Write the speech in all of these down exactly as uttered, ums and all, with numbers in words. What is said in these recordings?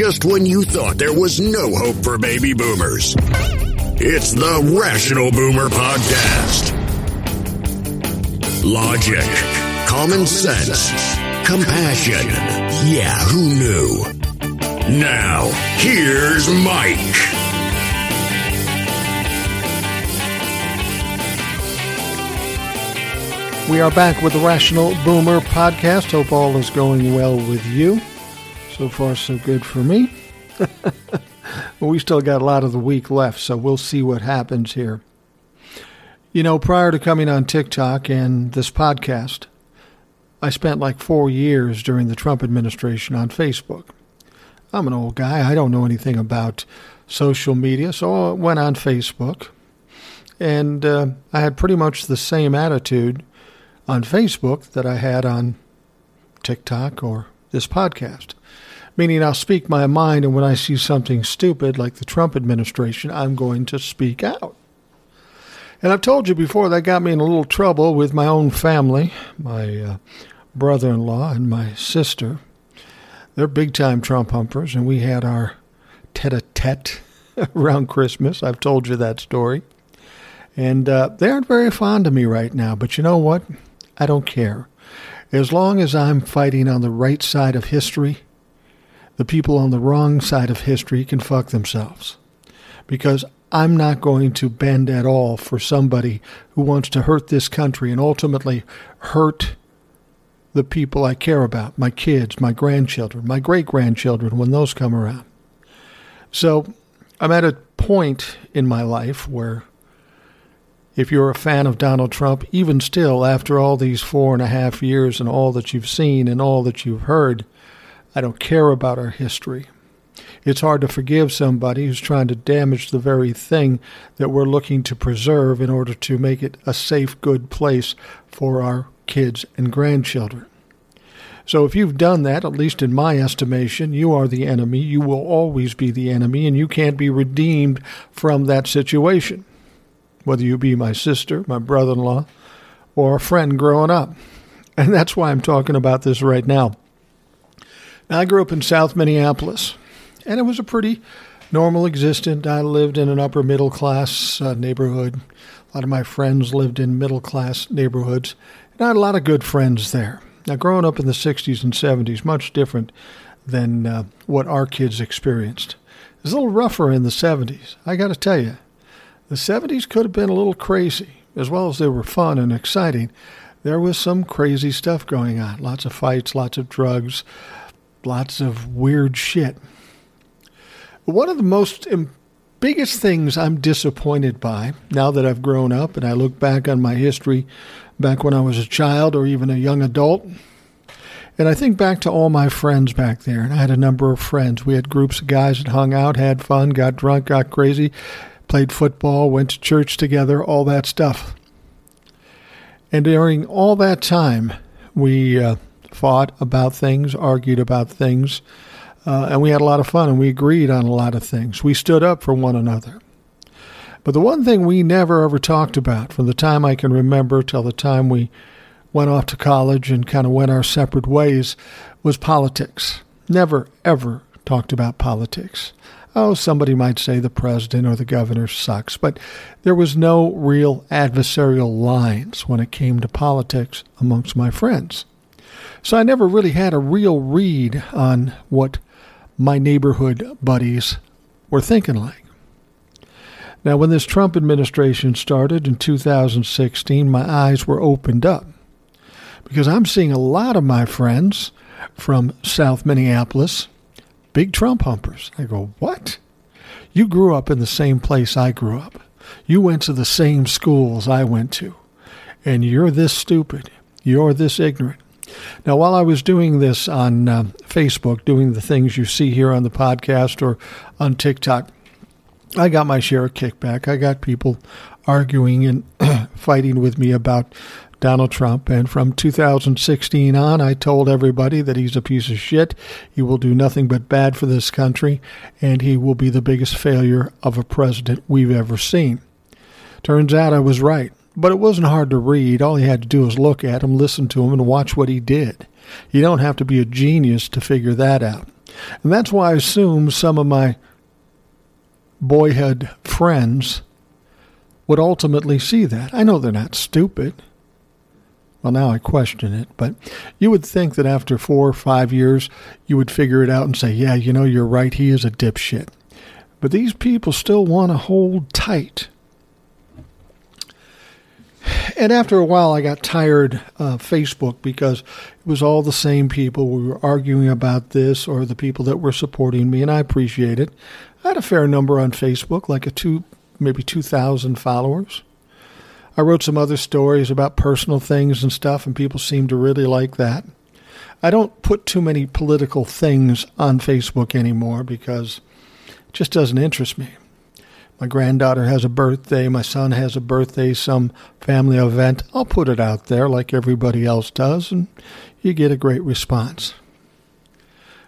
just when you thought there was no hope for baby boomers. It's the Rational Boomer Podcast. Logic, common sense, compassion. Yeah, who knew? Now, here's Mike. We are back with the Rational Boomer Podcast. Hope all is going well with you. So far, so good for me. We still got a lot of the week left, so we'll see what happens here. You know, prior to coming on TikTok and this podcast, I spent like four years during the Trump administration on Facebook. I'm an old guy. I don't know anything about social media, so I went on Facebook. And uh, I had pretty much the same attitude on Facebook that I had on TikTok or this podcast, meaning I'll speak my mind, and when I see something stupid like the Trump administration, I'm going to speak out. And I've told you before, that got me in a little trouble with my own family, my uh, brother-in-law and my sister. They're big-time Trump humpers, and we had our tete-a-tete around Christmas. I've told you that story. And uh, they aren't very fond of me right now, but you know what? I don't care. As long as I'm fighting on the right side of history, the people on the wrong side of history can fuck themselves. Because I'm not going to bend at all for somebody who wants to hurt this country and ultimately hurt the people I care about, my kids, my grandchildren, my great-grandchildren, when those come around. So I'm at a point in my life where if you're a fan of Donald Trump, even still, after all these four and a half years and all that you've seen and all that you've heard, I don't care about our history. It's hard to forgive somebody who's trying to damage the very thing that we're looking to preserve in order to make it a safe, good place for our kids and grandchildren. So if you've done that, at least in my estimation, you are the enemy. You will always be the enemy, and you can't be redeemed from that situation. Whether you be my sister, my brother-in-law, or a friend growing up. And that's why I'm talking about this right now. Now, I grew up in South Minneapolis, and it was a pretty normal existence. I lived in an upper-middle-class uh, neighborhood. A lot of my friends lived in middle-class neighborhoods, and I had a lot of good friends there. Now, growing up in the sixties and seventies, much different than uh, what our kids experienced. It was a little rougher in the seventies, I got to tell you. The seventies could have been a little crazy. As well as they were fun and exciting, there was some crazy stuff going on. Lots of fights, lots of drugs, lots of weird shit. But one of the most im- biggest things I'm disappointed by, now that I've grown up and I look back on my history back when I was a child or even a young adult, and I think back to all my friends back there, and I had a number of friends. We had groups of guys that hung out, had fun, got drunk, got crazy, played football, went to church together, all that stuff. And during all that time, we uh, fought about things, argued about things, uh, and we had a lot of fun, and we agreed on a lot of things. We stood up for one another. But the one thing we never ever talked about from the time I can remember till the time we went off to college and kind of went our separate ways was politics. Never, ever talked about politics. Oh, somebody might say the president or the governor sucks, but there was no real adversarial lines when it came to politics amongst my friends. So I never really had a real read on what my neighborhood buddies were thinking like. Now, when this Trump administration started in two thousand sixteen, my eyes were opened up because I'm seeing a lot of my friends from South Minneapolis, big Trump humpers. I go, what? You grew up in the same place I grew up. You went to the same schools I went to. And you're this stupid. You're this ignorant. Now, while I was doing this on uh, Facebook, doing the things you see here on the podcast or on TikTok, I got my share of kickback. I got people arguing and fighting with me about Donald Trump, and from two thousand sixteen on, I told everybody that he's a piece of shit, he will do nothing but bad for this country, and he will be the biggest failure of a president we've ever seen. Turns out I was right, but it wasn't hard to read. All you had to do was look at him, listen to him, and watch what he did. You don't have to be a genius to figure that out. And that's why I assume some of my boyhood friends would ultimately see that. I know they're not stupid. Well, now I question it, but you would think that after four or five years, you would figure it out and say, yeah, you know, you're right, he is a dipshit. But these people still want to hold tight. And after a while, I got tired of Facebook because it was all the same people. We were arguing about this or the people that were supporting me, and I appreciate it. I had a fair number on Facebook, like a two, maybe two thousand followers. I wrote some other stories about personal things and stuff, and people seem to really like that. I don't put too many political things on Facebook anymore because it just doesn't interest me. My granddaughter has a birthday. My son has a birthday, some family event. I'll put it out there like everybody else does, and you get a great response.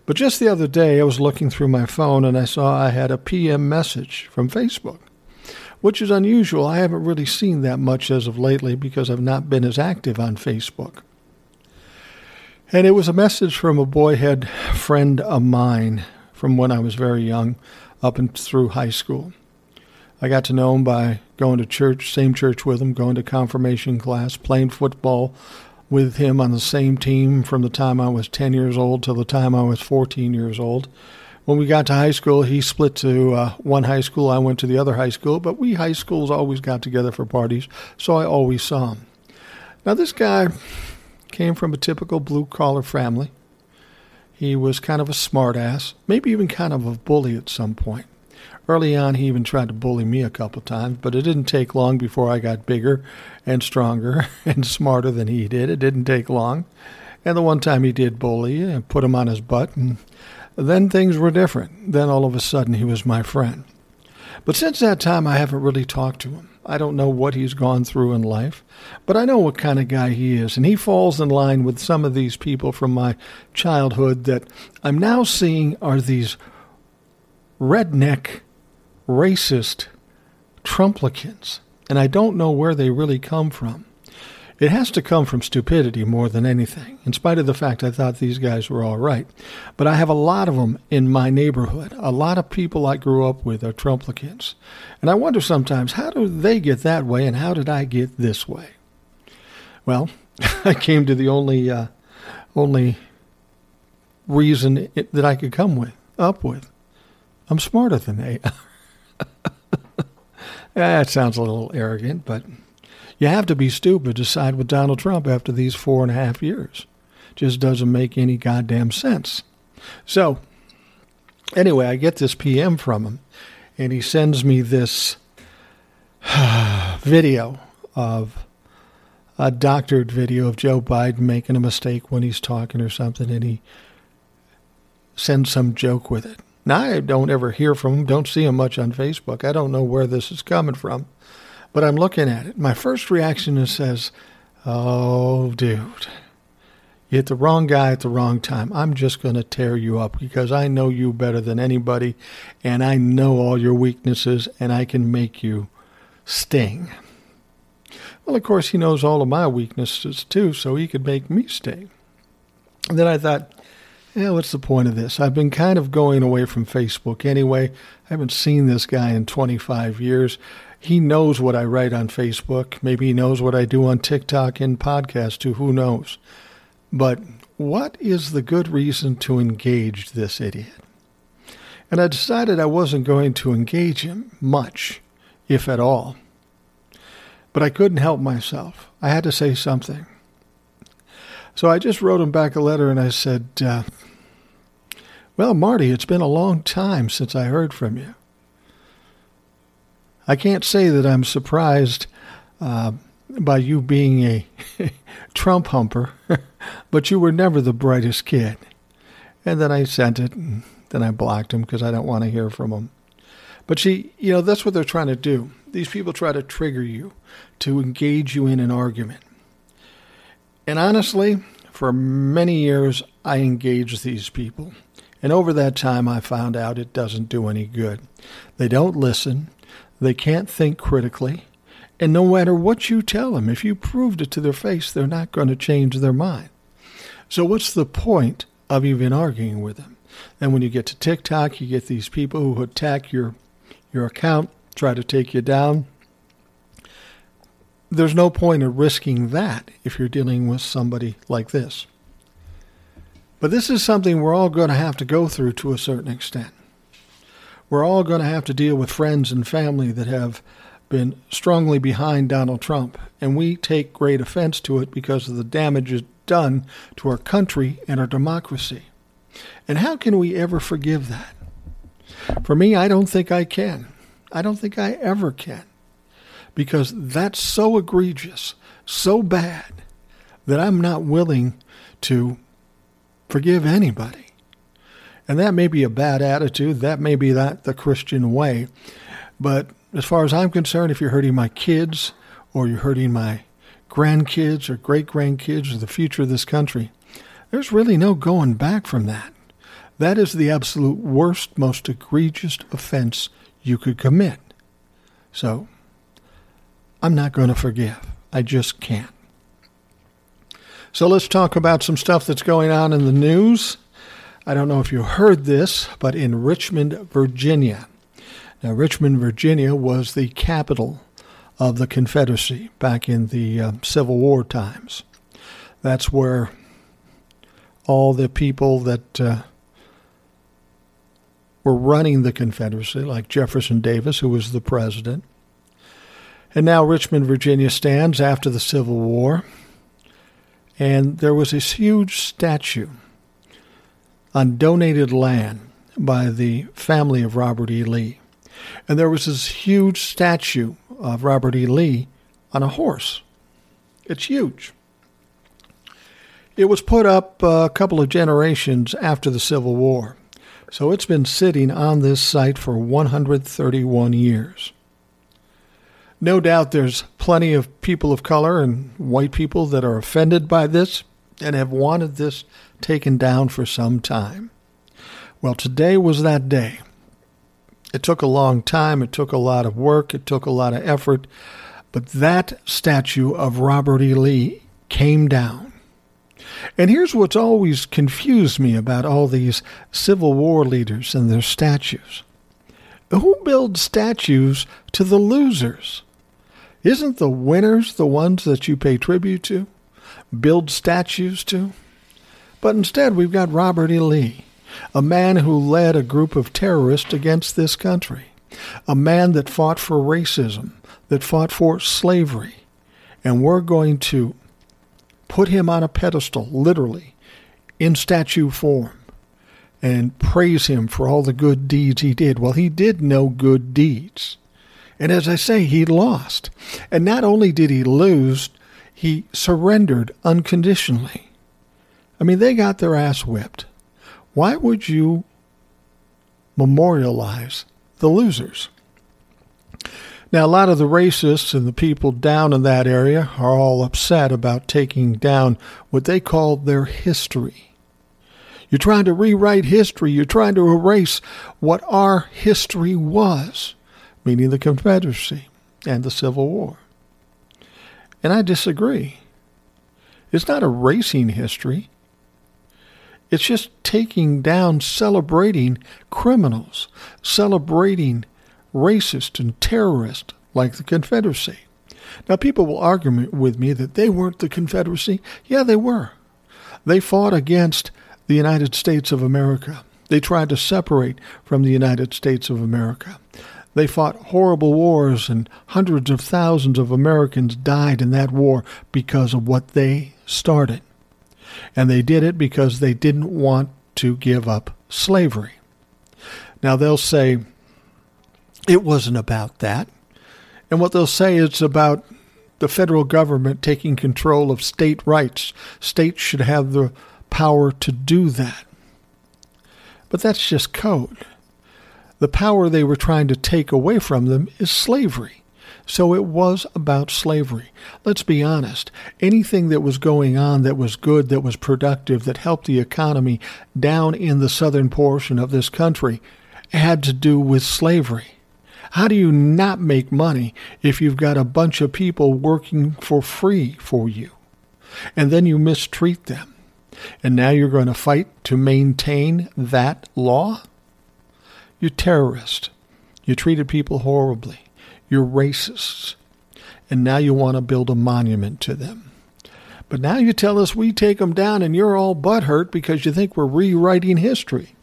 But just the other day, I was looking through my phone, and I saw I had a P M message from Facebook, which is unusual. I haven't really seen that much as of lately because I've not been as active on Facebook. And it was a message from a boyhood friend of mine from when I was very young up and through high school. I got to know him by going to church, same church with him, going to confirmation class, playing football with him on the same team from the time I was ten years old till the time I was fourteen years old. When we got to high school, he split to uh, one high school. I went to the other high school, but we high schools always got together for parties, so I always saw him. Now, this guy came from a typical blue-collar family. He was kind of a smartass, maybe even kind of a bully at some point. Early on, he even tried to bully me a couple times, but it didn't take long before I got bigger and stronger and smarter than he did. It didn't take long. And the one time he did bully, I put him on his butt, and then things were different. Then all of a sudden, he was my friend. But since that time, I haven't really talked to him. I don't know what he's gone through in life, but I know what kind of guy he is. And he falls in line with some of these people from my childhood that I'm now seeing are these redneck, racist Trumplicans. And I don't know where they really come from. It has to come from stupidity more than anything, in spite of the fact I thought these guys were all right. But I have a lot of them in my neighborhood. A lot of people I grew up with are Trumplicans. And I wonder sometimes, how do they get that way and how did I get this way? Well, I came to the only uh, only reason it, that I could come with, up with. I'm smarter than they are. That sounds a little arrogant, but you have to be stupid to side with Donald Trump after these four and a half years. Just doesn't make any goddamn sense. So, anyway, I get this P M from him, and he sends me this video of a doctored video of Joe Biden making a mistake when he's talking or something, and he sends some joke with it. Now, I don't ever hear from him, don't see him much on Facebook. I don't know where this is coming from. But I'm looking at it. My first reaction is says, oh, dude, you hit the wrong guy at the wrong time. I'm just going to tear you up because I know you better than anybody, and I know all your weaknesses, and I can make you sting. Well, of course, he knows all of my weaknesses, too, so he could make me sting. And then I thought, yeah, what's the point of this? I've been kind of going away from Facebook anyway. I haven't seen this guy in twenty-five years. He knows what I write on Facebook. Maybe he knows what I do on TikTok and podcasts too. Who knows? But what is the good reason to engage this idiot? And I decided I wasn't going to engage him much, if at all. But I couldn't help myself. I had to say something. So I just wrote him back a letter and I said, uh, well, Marty, it's been a long time since I heard from you. I can't say that I'm surprised uh, by you being a Trump humper, but you were never the brightest kid. And then I sent it, and then I blocked him because I don't want to hear from him. But see, you know, that's what they're trying to do. These people try to trigger you, to engage you in an argument. And honestly, for many years, I engaged these people. And over that time, I found out it doesn't do any good. They don't listen. They can't think critically, and no matter what you tell them, if you proved it to their face, they're not going to change their mind. So what's the point of even arguing with them? Then when you get to TikTok, you get these people who attack your your account, try to take you down. There's no point in risking that if you're dealing with somebody like this. But this is something we're all going to have to go through to a certain extent. We're all going to have to deal with friends and family that have been strongly behind Donald Trump. And we take great offense to it because of the damage it's done to our country and our democracy. And how can we ever forgive that? For me, I don't think I can. I don't think I ever can. Because that's so egregious, so bad, that I'm not willing to forgive anybody. And that may be a bad attitude. That may be not the Christian way. But as far as I'm concerned, if you're hurting my kids, or you're hurting my grandkids or great-grandkids or the future of this country, there's really no going back from that. That is the absolute worst, most egregious offense you could commit. So I'm not going to forgive. I just can't. So let's talk about some stuff that's going on in the news. I don't know if you heard this, but in Richmond, Virginia. Now, Richmond, Virginia was the capital of the Confederacy back in the uh, Civil War times. That's where all the people that uh, were running the Confederacy, like Jefferson Davis, who was the president. And now Richmond, Virginia stands after the Civil War. And there was this huge statue on donated land by the family of Robert E. Lee. And there was this huge statue of Robert E. Lee on a horse. It's huge. It was put up a couple of generations after the Civil War. So it's been sitting on this site for one hundred thirty-one years. No doubt there's plenty of people of color and white people that are offended by this and have wanted this taken down for some time. Well, today was that day. It took a long time. It took a lot of work. It took a lot of effort. But that statue of Robert E. Lee came down. And here's what's always confused me about all these Civil War leaders and their statues. Who builds statues to the losers? Isn't the winners the ones that you pay tribute to, build statues to? But instead, we've got Robert E. Lee, a man who led a group of terrorists against this country, a man that fought for racism, that fought for slavery. And we're going to put him on a pedestal, literally, in statue form, and praise him for all the good deeds he did. Well, he did no good deeds. And as I say, he lost. And not only did he lose, he surrendered unconditionally. I mean, they got their ass whipped. Why would you memorialize the losers? Now, a lot of the racists and the people down in that area are all upset about taking down what they call their history. You're trying to rewrite history. You're trying to erase what our history was, meaning the Confederacy and the Civil War. And I disagree. It's not erasing history. It's just taking down, celebrating criminals, celebrating racists and terrorists like the Confederacy. Now, people will argue with me that they weren't the Confederacy. Yeah, they were. They fought against the United States of America. They tried to separate from the United States of America. They fought horrible wars, and hundreds of thousands of Americans died in that war because of what they started. And they did it because they didn't want to give up slavery. Now, they'll say, it wasn't about that. And what they'll say is about the federal government taking control of state rights. States should have the power to do that. But that's just code. The power they were trying to take away from them is slavery. So it was about slavery. Let's be honest. Anything that was going on that was good, that was productive, that helped the economy down in the southern portion of this country had to do with slavery. How do you not make money if you've got a bunch of people working for free for you? And then you mistreat them. And now you're going to fight to maintain that law? You're terrorists. You treated people horribly. You're racists. And now you want to build a monument to them. But now you tell us we take them down and you're all butthurt because you think we're rewriting history.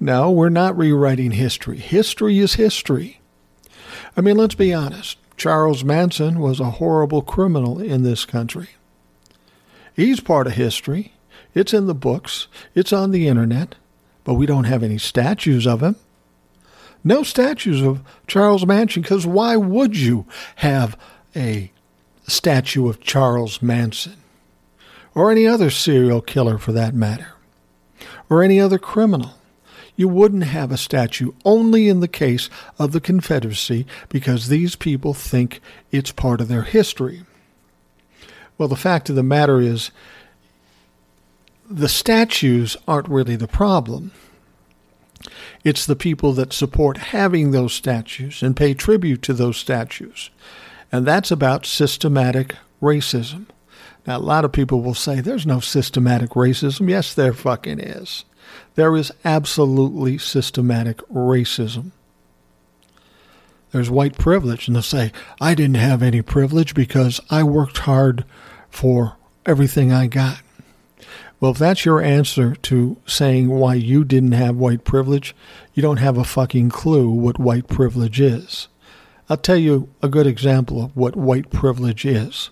No, we're not rewriting history. History is history. I mean, let's be honest. Charles Manson was a horrible criminal in this country. He's part of history. It's in the books. It's on the internet. But we don't have any statues of him. No statues of Charles Manson, because why would you have a statue of Charles Manson? Or any other serial killer, for that matter. Or any other criminal. You wouldn't have a statue only in the case of the Confederacy, because these people think it's part of their history. Well, the fact of the matter is, the statues aren't really the problem. It's the people that support having those statues and pay tribute to those statues. And that's about systematic racism. Now, a lot of people will say, there's no systematic racism. Yes, there fucking is. There is absolutely systematic racism. There's white privilege, and they'll say, I didn't have any privilege because I worked hard for everything I got. Well, if that's your answer to saying why you didn't have white privilege, you don't have a fucking clue what white privilege is. I'll tell you a good example of what white privilege is.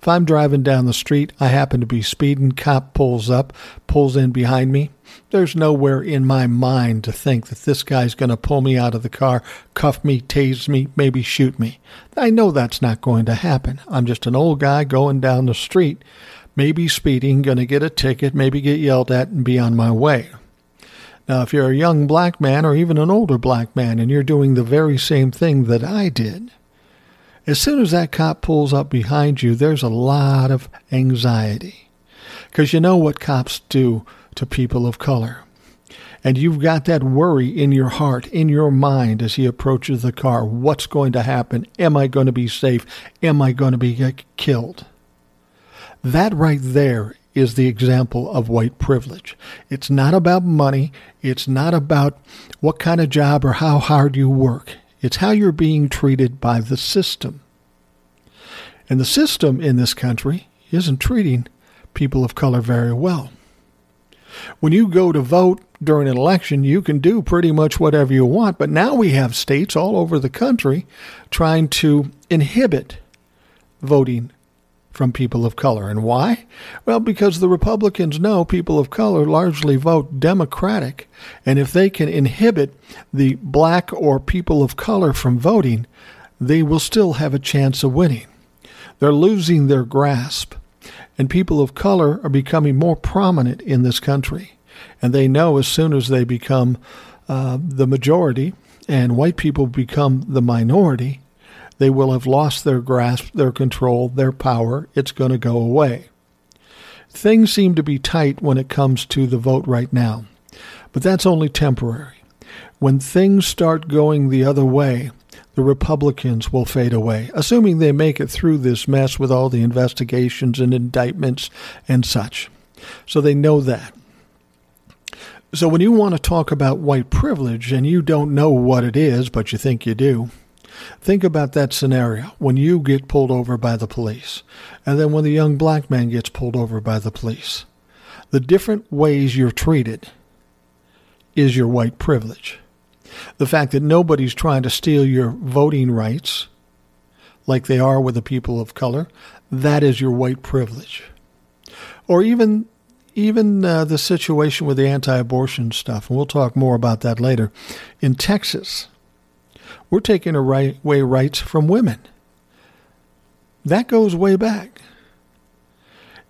If I'm driving down the street, I happen to be speeding, cop pulls up, pulls in behind me. There's nowhere in my mind to think that this guy's going to pull me out of the car, cuff me, tase me, maybe shoot me. I know that's not going to happen. I'm just an old guy going down the street. Maybe speeding, going to get a ticket, maybe get yelled at and be on my way. Now, if you're a young black man or even an older black man and you're doing the very same thing that I did, as soon as that cop pulls up behind you, there's a lot of anxiety. Because you know what cops do to people of color. And you've got that worry in your heart, in your mind as he approaches the car. What's going to happen? Am I going to be safe? Am I going to be get killed? That right there is the example of white privilege. It's not about money. It's not about what kind of job or how hard you work. It's how you're being treated by the system. And the system in this country isn't treating people of color very well. When you go to vote during an election, you can do pretty much whatever you want. But now we have states all over the country trying to inhibit voting from people of color. And why? Well, because the Republicans know people of color largely vote Democratic, and if they can inhibit the black or people of color from voting, they will still have a chance of winning. They're losing their grasp, and people of color are becoming more prominent in this country. And they know as soon as they become uh, the majority and white people become the minority, they will have lost their grasp, their control, their power. It's going to go away. Things seem to be tight when it comes to the vote right now. But that's only temporary. When things start going the other way, the Republicans will fade away, assuming they make it through this mess with all the investigations and indictments and such. So they know that. So when you want to talk about white privilege and you don't know what it is, but you think you do, think about that scenario when you get pulled over by the police and then when the young black man gets pulled over by the police. The different ways you're treated is your white privilege. The fact that nobody's trying to steal your voting rights like they are with the people of color, that is your white privilege. Or even even uh, the situation with the anti-abortion stuff, and we'll talk more about that later, in Texas. We're taking away rights from women. That goes way back.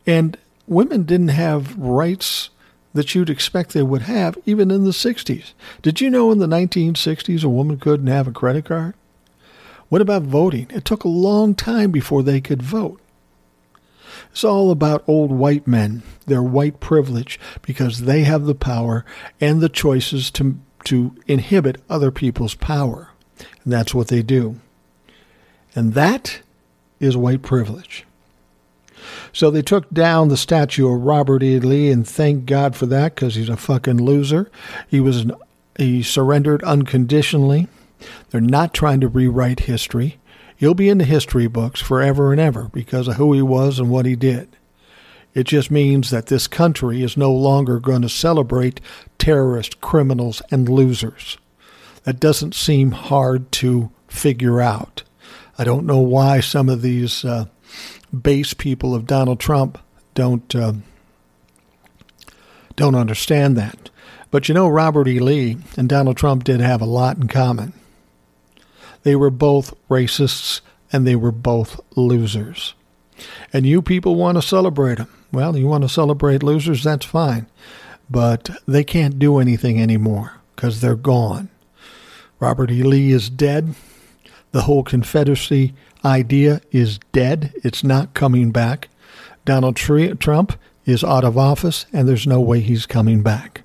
And women didn't have rights that you'd expect they would have even in the sixties. Did you know in the nineteen sixties a woman couldn't have a credit card? What about voting? It took a long time before they could vote. It's all about old white men, their white privilege, because they have the power and the choices to to inhibit other people's power. And that's what they do. And that is white privilege. So they took down the statue of Robert E. Lee, and thank God for that, because he's a fucking loser. He was an, he surrendered unconditionally. They're not trying to rewrite history. He'll be in the history books forever and ever because of who he was and what he did. It just means that this country is no longer going to celebrate terrorist criminals and losers. That doesn't seem hard to figure out. I don't know why some of these uh, base people of Donald Trump don't uh, don't understand that. But you know, Robert E. Lee and Donald Trump did have a lot in common. They were both racists and they were both losers. And you people want to celebrate them. Well, you want to celebrate losers, that's fine. But they can't do anything anymore because they're gone. Robert E. Lee is dead. The whole Confederacy idea is dead. It's not coming back. Donald Trump is out of office, and there's no way he's coming back.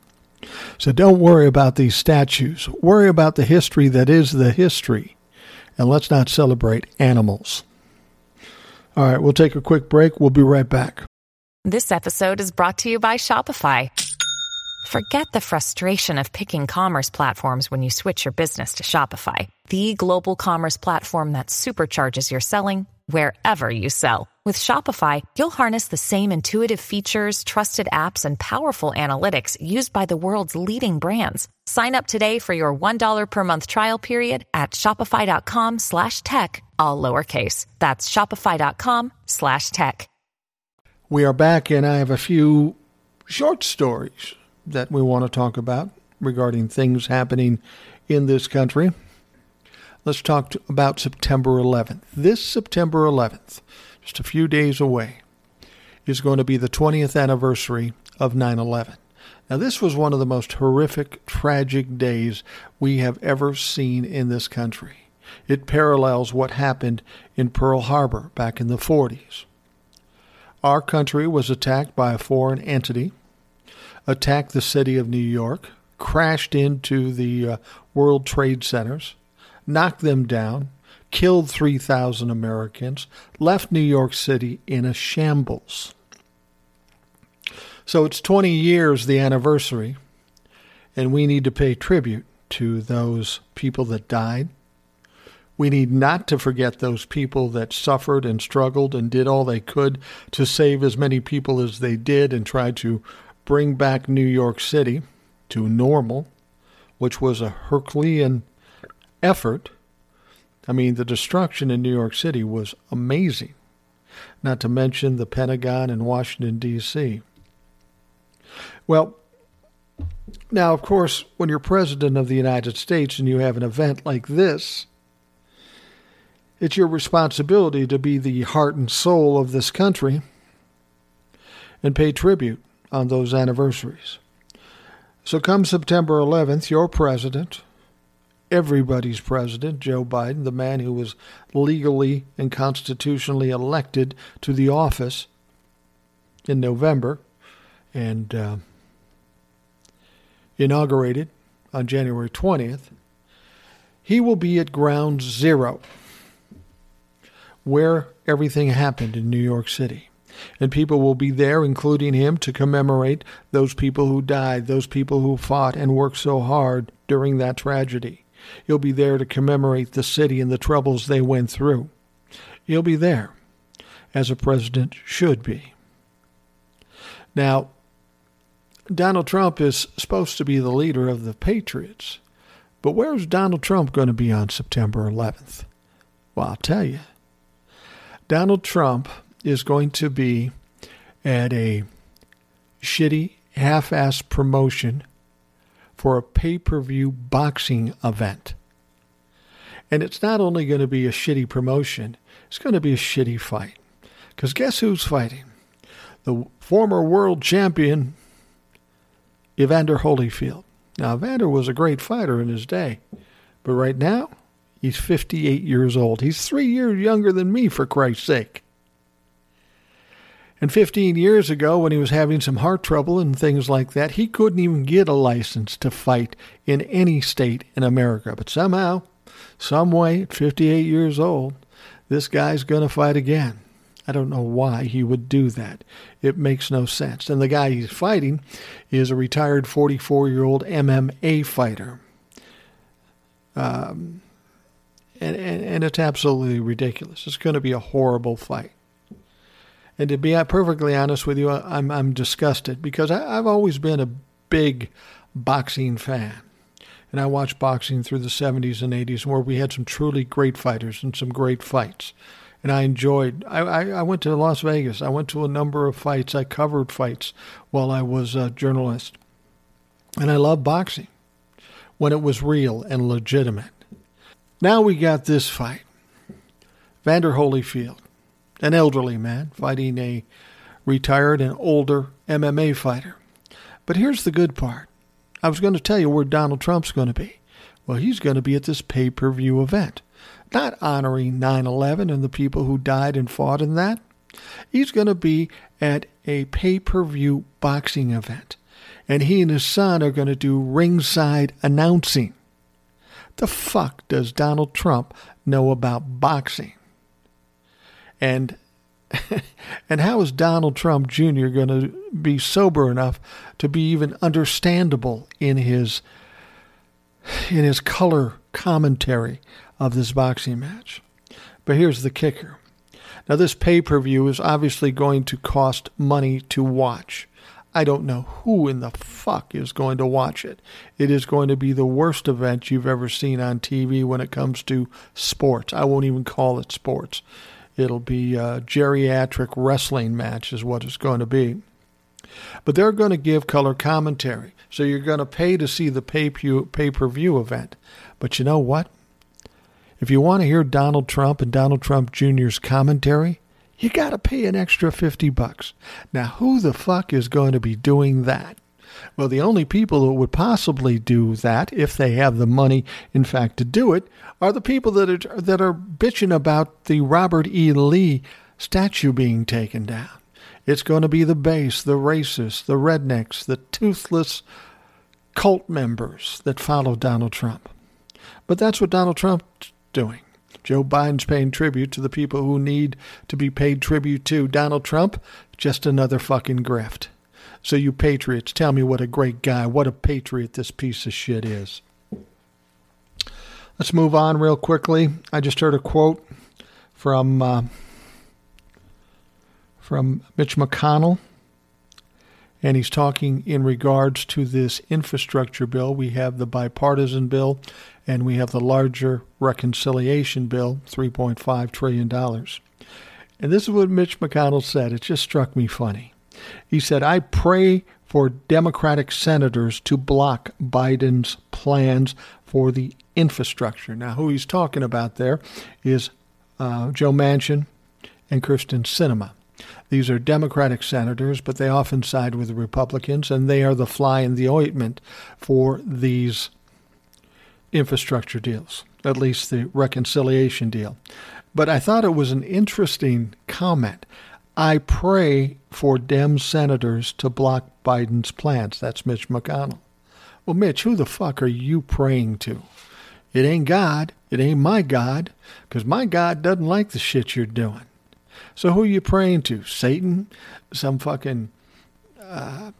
So don't worry about these statues. Worry about the history that is the history. And let's not celebrate animals. All right, we'll take a quick break. We'll be right back. This episode is brought to you by Shopify. Forget the frustration of picking commerce platforms when you switch your business to Shopify, the global commerce platform that supercharges your selling wherever you sell. With Shopify, you'll harness the same intuitive features, trusted apps, and powerful analytics used by the world's leading brands. Sign up today for your one dollar per month trial period at shopify.com slash tech, all lowercase. That's shopify.com slash tech. We are back, and I have a few short stories that we want to talk about regarding things happening in this country. Let's talk to, about September eleventh. This September eleventh, just a few days away, is going to be the twentieth anniversary of nine eleven. Now, this was one of the most horrific, tragic days we have ever seen in this country. It parallels what happened in Pearl Harbor back in the forties. Our country was attacked by a foreign entity, attacked the city of New York, crashed into the uh, World Trade Centers, knocked them down, killed three thousand Americans, left New York City in a shambles. So it's twenty years, the anniversary, and we need to pay tribute to those people that died. We need not to forget those people that suffered and struggled and did all they could to save as many people as they did and tried to bring back New York City to normal, which was a Herculean effort. I mean, the destruction in New York City was amazing, not to mention the Pentagon and Washington, D C Well, now, of course, when you're president of the United States and you have an event like this, it's your responsibility to be the heart and soul of this country and pay tribute on those anniversaries. So come September eleventh, your president, everybody's president, Joe Biden, the man who was legally and constitutionally elected to the office in November and uh, inaugurated on January twentieth, he will be at Ground Zero, where everything happened in New York City. And people will be there, including him, to commemorate those people who died, those people who fought and worked so hard during that tragedy. He'll be there to commemorate the city and the troubles they went through. He'll be there, as a president should be. Now, Donald Trump is supposed to be the leader of the patriots, but where's Donald Trump going to be on September eleventh? Well, I'll tell you. Donald Trump is going to be at a shitty, half-ass promotion for a pay-per-view boxing event. And it's not only going to be a shitty promotion, it's going to be a shitty fight. Because guess who's fighting? The former world champion, Evander Holyfield. Now, Evander was a great fighter in his day, but right now, he's fifty-eight years old. He's three years younger than me, for Christ's sake. And fifteen years ago, when he was having some heart trouble and things like that, he couldn't even get a license to fight in any state in America. But somehow, some way, at fifty-eight years old, this guy's going to fight again. I don't know why he would do that. It makes no sense. And the guy he's fighting is a retired forty-four-year-old M M A fighter. Um, and, and, and it's absolutely ridiculous. It's going to be a horrible fight. And to be perfectly honest with you, I'm I'm disgusted because I, I've always been a big boxing fan. And I watched boxing through the seventies and eighties where we had some truly great fighters and some great fights. And I enjoyed, I, I, I went to Las Vegas. I went to a number of fights. I covered fights while I was a journalist. And I loved boxing when it was real and legitimate. Now we got this fight. Evander Holyfield, an elderly man fighting a retired and older M M A fighter. But here's the good part. I was going to tell you where Donald Trump's going to be. Well, he's going to be at this pay-per-view event, not honoring nine eleven and the people who died and fought in that. He's going to be at a pay-per-view boxing event, and he and his son are going to do ringside announcing. The fuck does Donald Trump know about boxing? And and how is Donald Trump Junior going to be sober enough to be even understandable in his in his color commentary of this boxing match? But here's the kicker. Now, this pay-per-view is obviously going to cost money to watch. I don't know who in the fuck is going to watch it. It is going to be the worst event you've ever seen on T V when it comes to sports. I won't even call it sports. It'll be a geriatric wrestling match is what it's going to be. But they're going to give color commentary. So you're going to pay to see the pay-per-view event. But you know what? If you want to hear Donald Trump and Donald Trump Junior's commentary, you got to pay an extra fifty bucks. Now, who the fuck is going to be doing that? Well, the only people that would possibly do that, if they have the money, in fact, to do it, are the people that are that are bitching about the Robert E. Lee statue being taken down. It's going to be the base, the racists, the rednecks, the toothless cult members that follow Donald Trump. But that's what Donald Trump's doing. Joe Biden's paying tribute to the people who need to be paid tribute to. Donald Trump, just another fucking grift. So you patriots, tell me what a great guy, what a patriot this piece of shit is. Let's move on real quickly. I just heard a quote from uh, from Mitch McConnell, and he's talking in regards to this infrastructure bill. We have the bipartisan bill, and we have the larger reconciliation bill, three point five trillion dollars. And this is what Mitch McConnell said. It just struck me funny. He said, I pray for Democratic senators to block Biden's plans for the infrastructure. Now, who he's talking about there is uh, Joe Manchin and Kyrsten Sinema. These are Democratic senators, but they often side with the Republicans, and they are the fly in the ointment for these infrastructure deals, at least the reconciliation deal. But I thought it was an interesting comment. I pray for Dem senators to block Biden's plans. That's Mitch McConnell. Well, Mitch, who the fuck are you praying to? It ain't God. It ain't my God, because my God doesn't like the shit you're doing. So who are you praying to? Satan? Some fucking uh,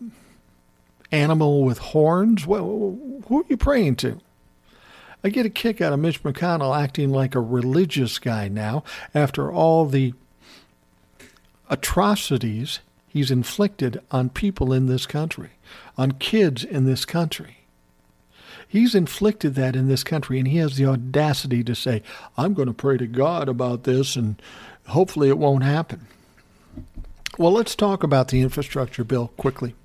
animal with horns? Well, who are you praying to? I get a kick out of Mitch McConnell acting like a religious guy now after all the atrocities he's inflicted on people in this country, on kids in this country. He's inflicted that in this country, and he has the audacity to say, I'm going to pray to God about this, and hopefully it won't happen. Well, let's talk about the infrastructure bill quickly.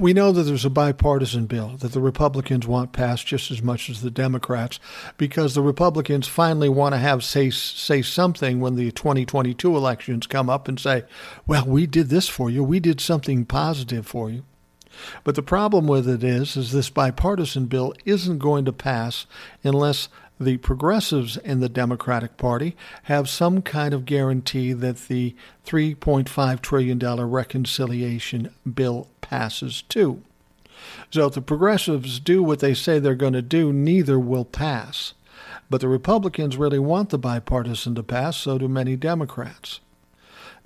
We know that there's a bipartisan bill that the Republicans want passed just as much as the Democrats, because the Republicans finally want to have say say something when the twenty twenty-two elections come up and say, well, we did this for you. We did something positive for you. But the problem with it is, is this bipartisan bill isn't going to pass unless the progressives in the Democratic Party have some kind of guarantee that the three point five trillion dollars reconciliation bill passes too. So if the progressives do what they say they're going to do, neither will pass. But the Republicans really want the bipartisan to pass, so do many Democrats.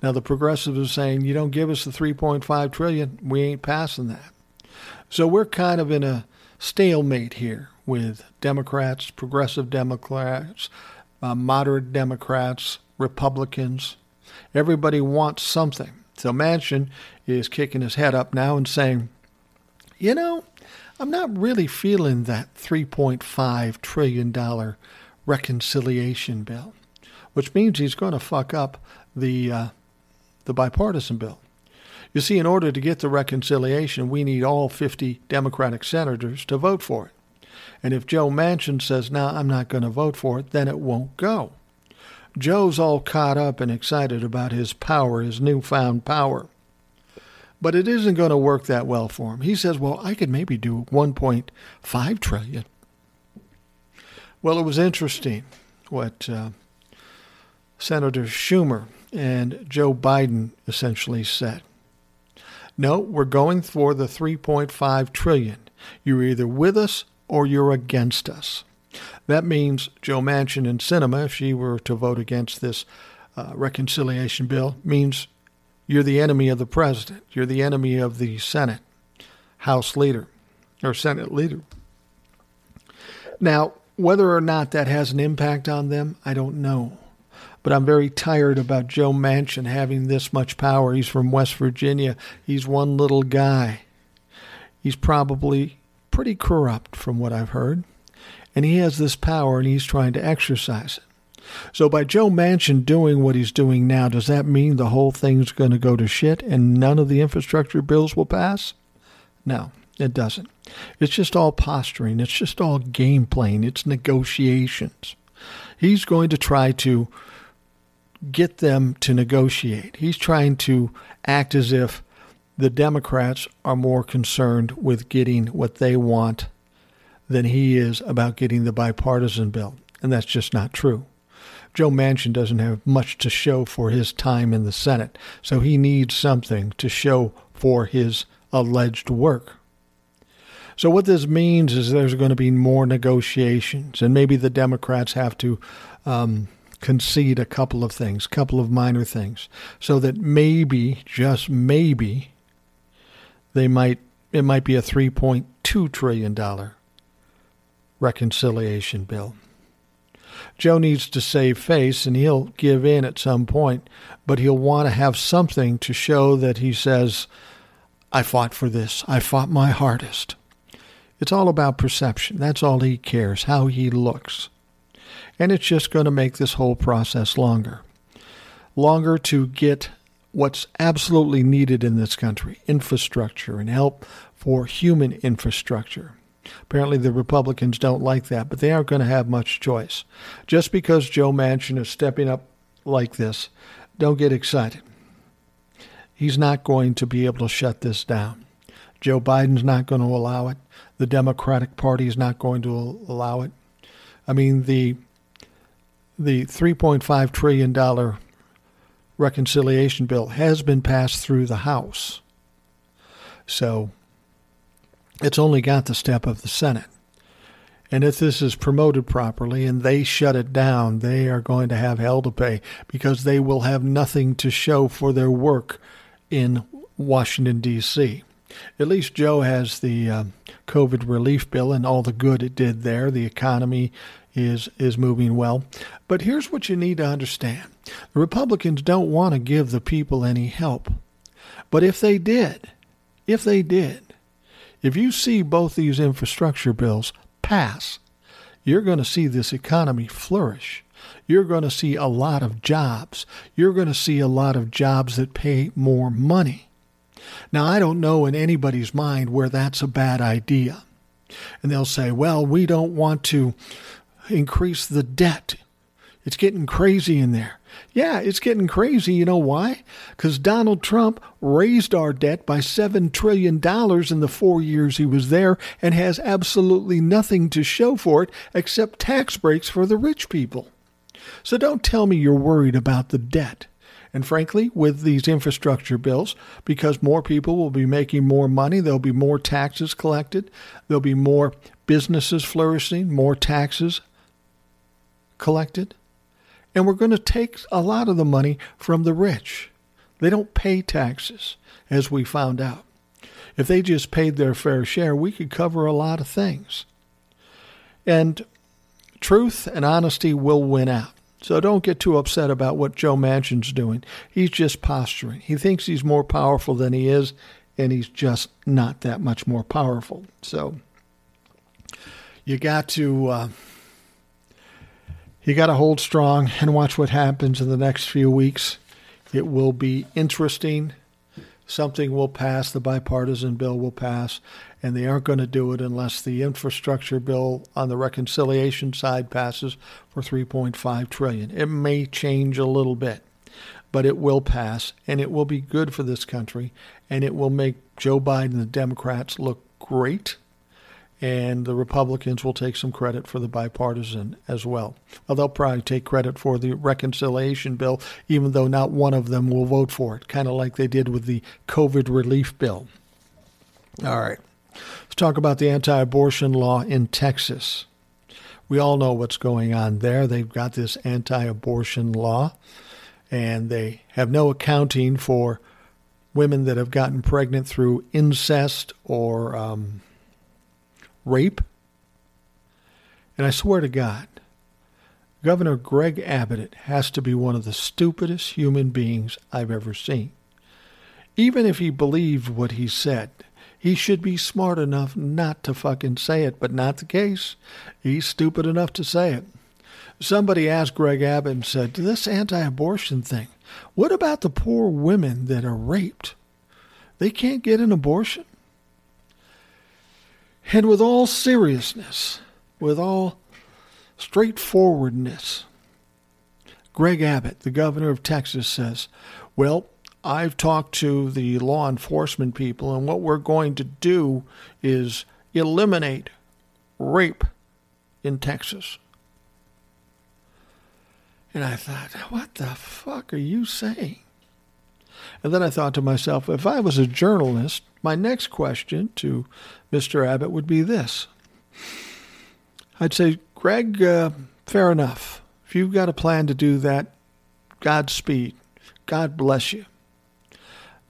Now, the progressives are saying, you don't give us the three point five trillion dollars, we ain't passing that. So we're kind of in a stalemate here with Democrats, progressive Democrats, uh, moderate Democrats, Republicans. Everybody wants something. So Manchin is kicking his head up now and saying, you know, I'm not really feeling that three point five trillion dollars reconciliation bill, which means he's going to fuck up the uh, the bipartisan bill. You see, in order to get the reconciliation, we need all fifty Democratic senators to vote for it. And if Joe Manchin says, no, I'm not going to vote for it, then it won't go. Joe's all caught up and excited about his power, his newfound power. But it isn't going to work that well for him. He says, well, I could maybe do one point five trillion dollars. Well, it was interesting what uh, Senator Schumer and Joe Biden essentially said. No, we're going for the three point five trillion dollars. You're either with us or you're against us. That means Joe Manchin and Sinema, if she were to vote against this uh, reconciliation bill, means you're the enemy of the president. You're the enemy of the Senate, House leader, or Senate leader. Now, whether or not that has an impact on them, I don't know. But I'm very tired about Joe Manchin having this much power. He's from West Virginia. He's one little guy. He's probably pretty corrupt from what I've heard. And he has this power, and he's trying to exercise it. So by Joe Manchin doing what he's doing now, does that mean the whole thing's going to go to shit and none of the infrastructure bills will pass? No, it doesn't. It's just all posturing. It's just all game playing. It's negotiations. He's going to try to get them to negotiate. He's trying to act as if the Democrats are more concerned with getting what they want than he is about getting the bipartisan bill. And that's just not true. Joe Manchin doesn't have much to show for his time in the Senate, so he needs something to show for his alleged work. So what this means is there's going to be more negotiations, and maybe the Democrats have to um, concede a couple of things, a couple of minor things, so that maybe, just maybe, they might it might be a three point two trillion dollars reconciliation bill. Joe needs to save face, and he'll give in at some point, but he'll want to have something to show that he says, I fought for this. I fought my hardest. It's all about perception. That's all he cares, how he looks. And it's just going to make this whole process longer. Longer to get what's absolutely needed in this country, infrastructure and help for human infrastructure. Apparently the Republicans don't like that, but they aren't going to have much choice. Just because Joe Manchin is stepping up like this, don't get excited. He's not going to be able to shut this down. Joe Biden's not going to allow it. The Democratic Party is not going to allow it. I mean, the the three point five trillion dollars reconciliation bill has been passed through the House. So it's only got the step of the Senate. And if this is promoted properly and they shut it down, they are going to have hell to pay because they will have nothing to show for their work in Washington, D C At least Joe has the uh, COVID relief bill and all the good it did there. The economy is is moving well. But here's what you need to understand. The Republicans don't want to give the people any help. But if they did, if they did, if you see both these infrastructure bills pass, you're going to see this economy flourish. You're going to see a lot of jobs. You're going to see a lot of jobs that pay more money. Now, I don't know in anybody's mind where that's a bad idea. And they'll say, well, we don't want to increase the debt. It's getting crazy in there. Yeah, it's getting crazy. You know why? Because Donald Trump raised our debt by seven trillion dollars in the four years he was there and has absolutely nothing to show for it except tax breaks for the rich people. So don't tell me you're worried about the debt. And frankly, with these infrastructure bills, because more people will be making more money, there'll be more taxes collected, there'll be more businesses flourishing, more taxes. collected. And we're going to take a lot of the money from the rich. They don't pay taxes, as we found out. If they just paid their fair share, we could cover a lot of things. And truth and honesty will win out. So don't get too upset about what Joe Manchin's doing. He's just posturing. He thinks he's more powerful than he is, and he's just not that much more powerful. So you got to uh, you got to hold strong and watch what happens in the next few weeks. It will be interesting. Something will pass, the bipartisan bill will pass, and they aren't going to do it unless the infrastructure bill on the reconciliation side passes for three point five trillion dollars. It may change a little bit, but it will pass, and it will be good for this country, and it will make Joe Biden and the Democrats look great, and the Republicans will take some credit for the bipartisan as well. Well, they'll probably take credit for the reconciliation bill, even though not one of them will vote for it, kind of like they did with the COVID relief bill. All right, let's talk about the anti-abortion law in Texas. We all know what's going on there. They've got this anti-abortion law, and they have no accounting for women that have gotten pregnant through incest or um rape. And I swear to God, Governor Greg Abbott has to be one of the stupidest human beings I've ever seen. Even if he believed what he said, he should be smart enough not to fucking say it, but not the case. He's stupid enough to say it. Somebody asked Greg Abbott and said, this anti-abortion thing, what about the poor women that are raped? They can't get an abortion? And with all seriousness, with all straightforwardness, Greg Abbott, the governor of Texas, says, well, I've talked to the law enforcement people, and what we're going to do is eliminate rape in Texas. And I thought, what the fuck are you saying? And then I thought to myself, if I was a journalist, my next question to Mister Abbott would be this. I'd say, Greg, uh, fair enough. If you've got a plan to do that, Godspeed. God bless you.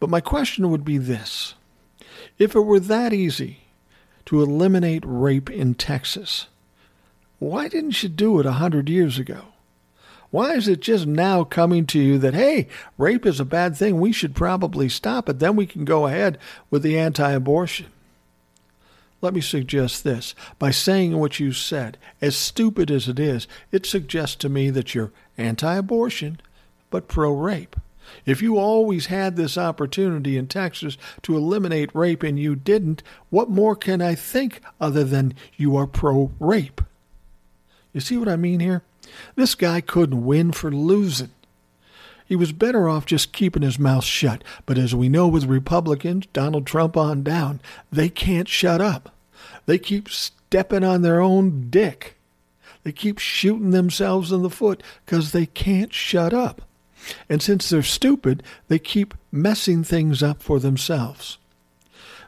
But my question would be this. If it were that easy to eliminate rape in Texas, why didn't you do it one hundred years ago? Why is it just now coming to you that, hey, rape is a bad thing, we should probably stop it, then we can go ahead with the anti-abortion? Let me suggest this. By saying what you said, as stupid as it is, it suggests to me that you're anti-abortion but pro-rape. If you always had this opportunity in Texas to eliminate rape and you didn't, what more can I think other than you are pro-rape? You see what I mean here? This guy couldn't win for losing. He was better off just keeping his mouth shut. But as we know with Republicans, Donald Trump on down, they can't shut up. They keep stepping on their own dick. They keep shooting themselves in the foot because they can't shut up. And since they're stupid, they keep messing things up for themselves.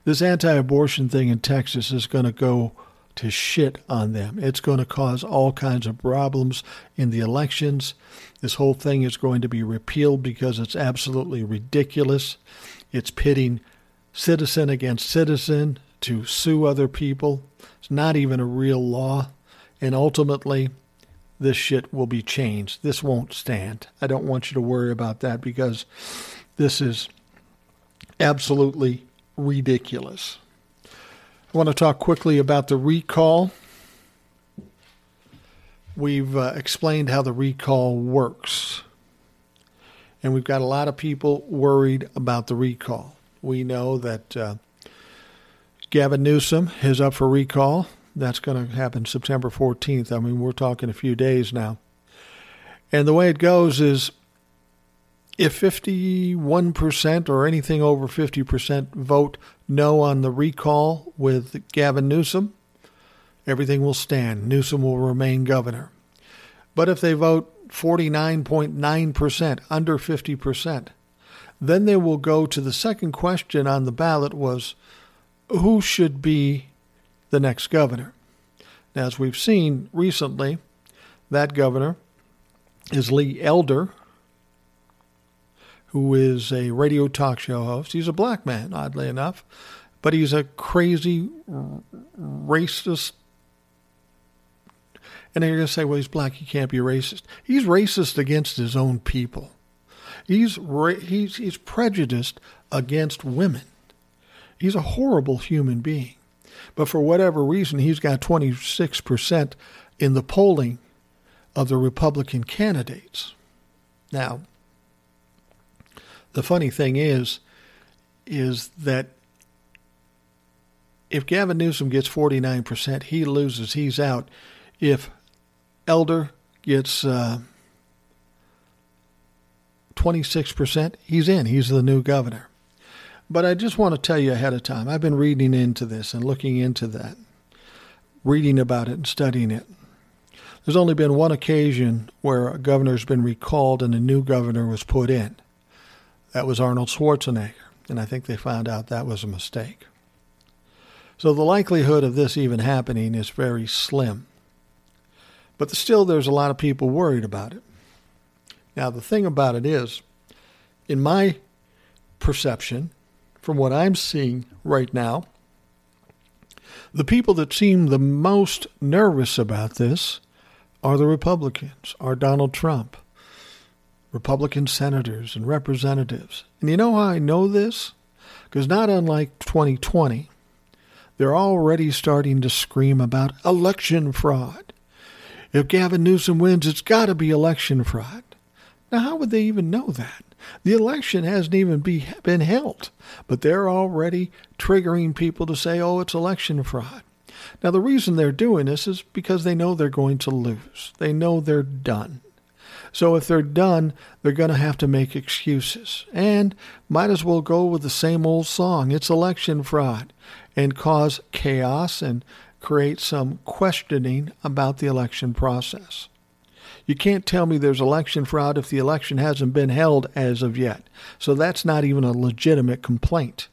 This anti-abortion thing in Texas is going to go to shit on them. It's going to cause all kinds of problems in the elections. This whole thing is going to be repealed because it's absolutely ridiculous. It's pitting citizen against citizen to sue other people. It's not even a real law. And ultimately, this shit will be changed. This won't stand. I don't want you to worry about that because this is absolutely ridiculous. I want to talk quickly about the recall. We've uh, explained how the recall works. And we've got a lot of people worried about the recall. We know that uh, Gavin Newsom is up for recall. That's going to happen September fourteenth. I mean, we're talking a few days now. And the way it goes is if fifty-one percent or anything over fifty percent vote no on the recall with Gavin Newsom, everything will stand. Newsom will remain governor. But if they vote forty-nine point nine percent, under fifty percent, then they will go to the second question on the ballot was, who should be the next governor? Now, as we've seen recently, That governor is Lee Elder, who is a radio talk show host. He's a black man, oddly enough, but he's a crazy racist. And you're going to say, well, he's black, he can't be racist. He's racist against his own people. He's ra- he's he's prejudiced against women. He's a horrible human being. But for whatever reason, he's got twenty-six percent in the polling of the Republican candidates. Now, the funny thing is, is that if Gavin Newsom gets forty-nine percent, he loses, he's out. If Elder gets uh, twenty-six percent, he's in. He's the new governor. But I just want to tell you ahead of time, I've been reading into this and looking into that, reading about it and studying it. There's only been one occasion where a governor's been recalled and a new governor was put in. That was Arnold Schwarzenegger, and I think they found out that was a mistake. So the likelihood of this even happening is very slim. But still, there's a lot of people worried about it. Now, the thing about it is, in my perception, from what I'm seeing right now, the people that seem the most nervous about this are the Republicans, are Donald Trump, Republican senators and representatives. And you know how I know this? Because not unlike twenty twenty, they're already starting to scream about election fraud. If Gavin Newsom wins, it's got to be election fraud. Now, how would they even know that? The election hasn't even be, been held, but they're already triggering people to say, oh, it's election fraud. Now, the reason they're doing this is because they know they're going to lose. They know they're done. So if they're done, they're going to have to make excuses and might as well go with the same old song, it's election fraud, and cause chaos and create some questioning about the election process. You can't tell me there's election fraud if the election hasn't been held as of yet. So that's not even a legitimate complaint.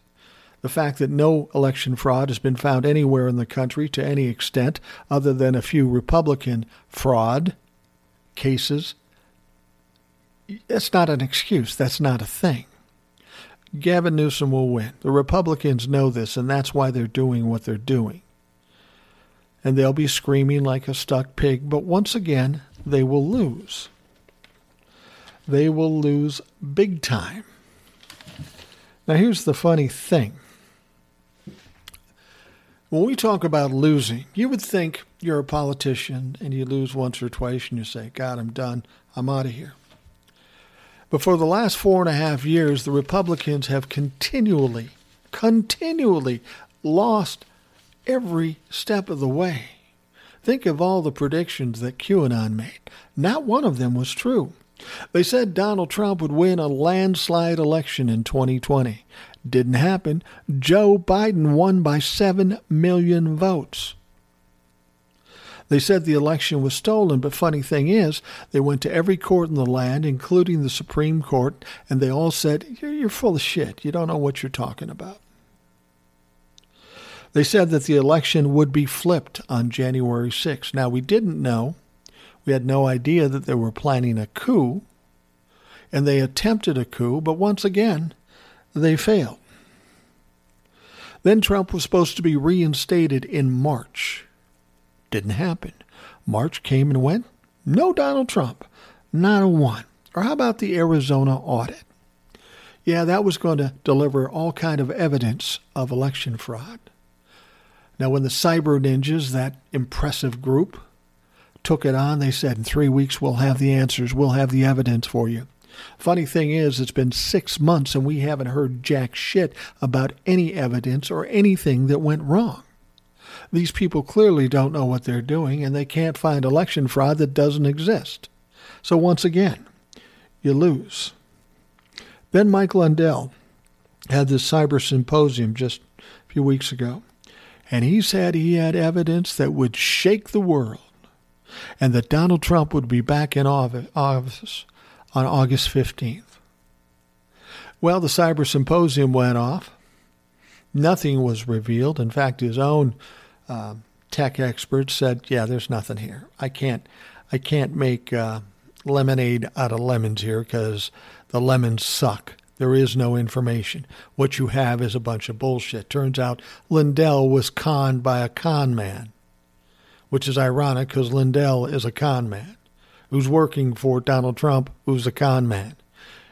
The fact that no election fraud has been found anywhere in the country to any extent other than a few Republican fraud cases, that's not an excuse. That's not a thing. Gavin Newsom will win. The Republicans know this, and that's why they're doing what they're doing. And they'll be screaming like a stuck pig. But once again, they will lose. They will lose big time. Now, here's the funny thing. When we talk about losing, you would think you're a politician and you lose once or twice and you say, God, I'm done. I'm out of here. But for the last four and a half years, the Republicans have continually, continually lost every step of the way. Think of all the predictions that QAnon made. Not one of them was true. They said Donald Trump would win a landslide election in twenty twenty. Didn't happen. Joe Biden won by seven million votes. They said the election was stolen, but funny thing is, they went to every court in the land, including the Supreme Court, and they all said, you're full of shit. You don't know what you're talking about. They said that the election would be flipped on January sixth. Now, we didn't know. We had no idea that they were planning a coup, and they attempted a coup, but once again, they failed. Then Trump was supposed to be reinstated in March. Didn't happen. March came and went. No Donald Trump. Not a one. Or how about the Arizona audit? Yeah, that was going to deliver all kind of evidence of election fraud. Now, when the Cyber Ninjas, that impressive group, took it on, they said, in three weeks, we'll have the answers. We'll have the evidence for you. Funny thing is, it's been six months and we haven't heard jack shit about any evidence or anything that went wrong. These people clearly don't know what they're doing and they can't find election fraud that doesn't exist. So once again, you lose. Then Mike Lindell had this cyber symposium just a few weeks ago. And he said he had evidence that would shake the world and that Donald Trump would be back in office on August fifteenth. Well, the cyber symposium went off. Nothing was revealed. In fact, his own uh, tech experts said, yeah, there's nothing here. I can't, I can't make uh, lemonade out of lemons here because the lemons suck. There is no information. What you have is a bunch of bullshit. Turns out Lindell was conned by a con man, which is ironic because Lindell is a con man who's working for Donald Trump, who's a con man.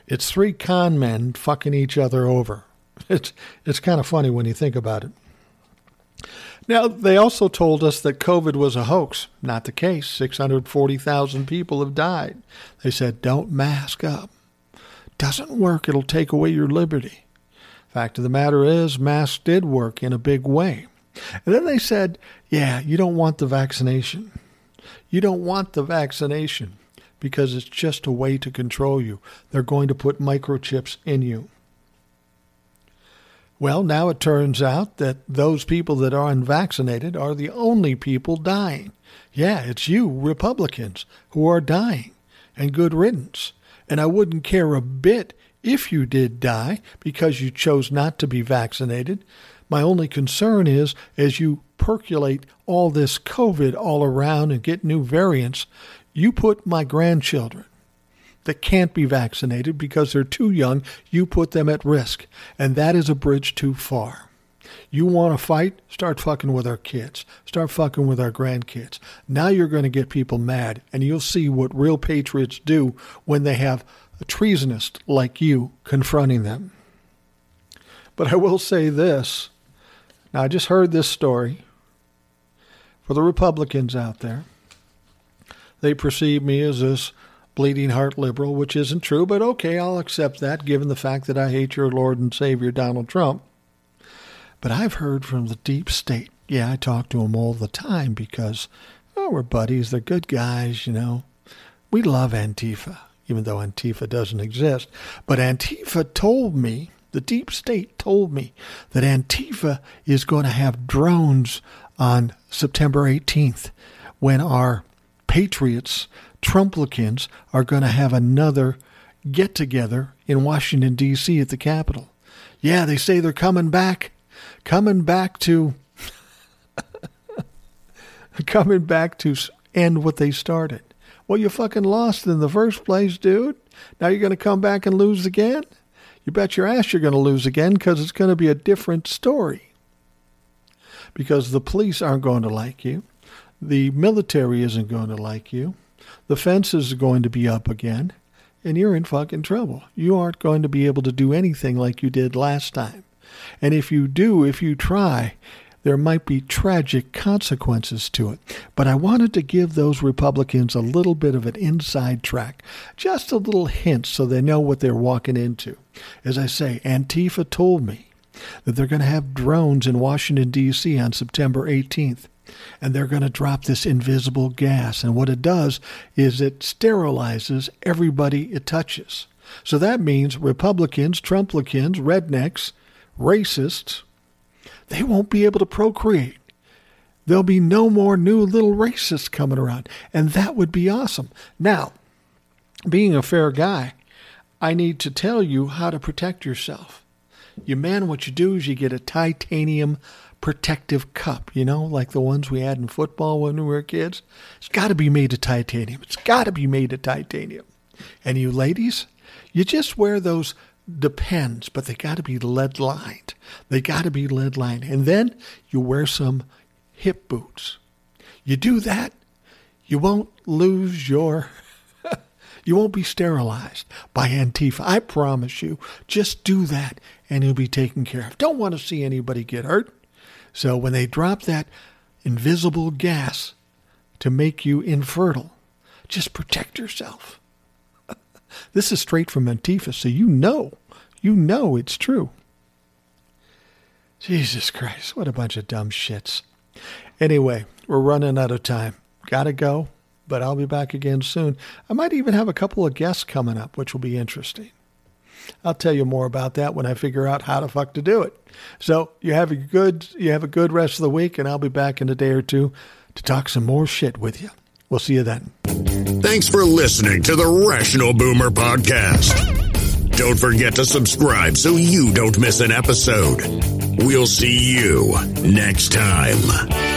It's three con men fucking each other over. It's, it's kind of funny when you think about it. Now, they also told us that COVID was a hoax. Not the case. six hundred forty thousand people have died. They said, don't mask up. Doesn't work. It'll take away your liberty. Fact of the matter is, masks did work in a big way. And then they said, yeah, you don't want the vaccination. You don't want the vaccination because it's just a way to control you. They're going to put microchips in you. Well, now it turns out that those people that are unvaccinated are the only people dying. Yeah, it's you, Republicans, who are dying, and good riddance. And I wouldn't care a bit if you did die because you chose not to be vaccinated. My only concern is as you percolate all this COVID all around and get new variants, you put my grandchildren that can't be vaccinated because they're too young, you put them at risk. And that is a bridge too far. You want to fight? Start fucking with our kids. Start fucking with our grandkids. Now you're going to get people mad, and you'll see what real patriots do when they have a treasonist like you confronting them. But I will say this. Now, I just heard this story. For the Republicans out there, they perceive me as this bleeding heart liberal, which isn't true, but okay, I'll accept that given the fact that I hate your Lord and Savior, Donald Trump. But I've heard from the deep state. Yeah, I talk to them all the time because, oh, we're buddies. They're good guys, you know. We love Antifa, even though Antifa doesn't exist. But Antifa told me, the deep state told me, that Antifa is going to have drones on September eighteenth when our patriots, Trumplicans, are going to have another get-together in Washington, D C at the Capitol. Yeah, they say they're coming back. Coming back to coming back to end what they started. Well, you fucking lost in the first place, dude. Now you're going to come back and lose again? You bet your ass you're going to lose again because it's going to be a different story. Because the police aren't going to like you. The military isn't going to like you. The fences are going to be up again. And you're in fucking trouble. You aren't going to be able to do anything like you did last time. And if you do, if you try, there might be tragic consequences to it. But I wanted to give those Republicans a little bit of an inside track, just a little hint so they know what they're walking into. As I say, Antifa told me that they're going to have drones in Washington, D C on September eighteenth, and they're going to drop this invisible gas. And what it does is it sterilizes everybody it touches. So that means Republicans, Trumplicans, rednecks, racists, they won't be able to procreate. There'll be no more new little racists coming around, and that would be awesome. Now, being a fair guy, I need to tell you how to protect yourself. You man, what you do is you get a titanium protective cup, you know, like the ones we had in football when we were kids. It's got to be made of titanium. It's got to be made of titanium. And you ladies, you just wear those. Depends, but they got to be lead lined. They got to be lead lined. And then you wear some hip boots. You do that, you won't lose your, you won't be sterilized by Antifa. I promise you, just do that and you'll be taken care of. Don't want to see anybody get hurt. So when they drop that invisible gas to make you infertile, just protect yourself. This is straight from Antifa, so you know, you know it's true. Jesus Christ, what a bunch of dumb shits. Anyway, we're running out of time. Gotta go, but I'll be back again soon. I might even have a couple of guests coming up, which will be interesting. I'll tell you more about that when I figure out how the fuck to do it. So you have a good, you have a good rest of the week, and I'll be back in a day or two to talk some more shit with you. We'll see you then. Thanks for listening to the Rational Boomer Podcast. Don't forget to subscribe so you don't miss an episode. We'll see you next time.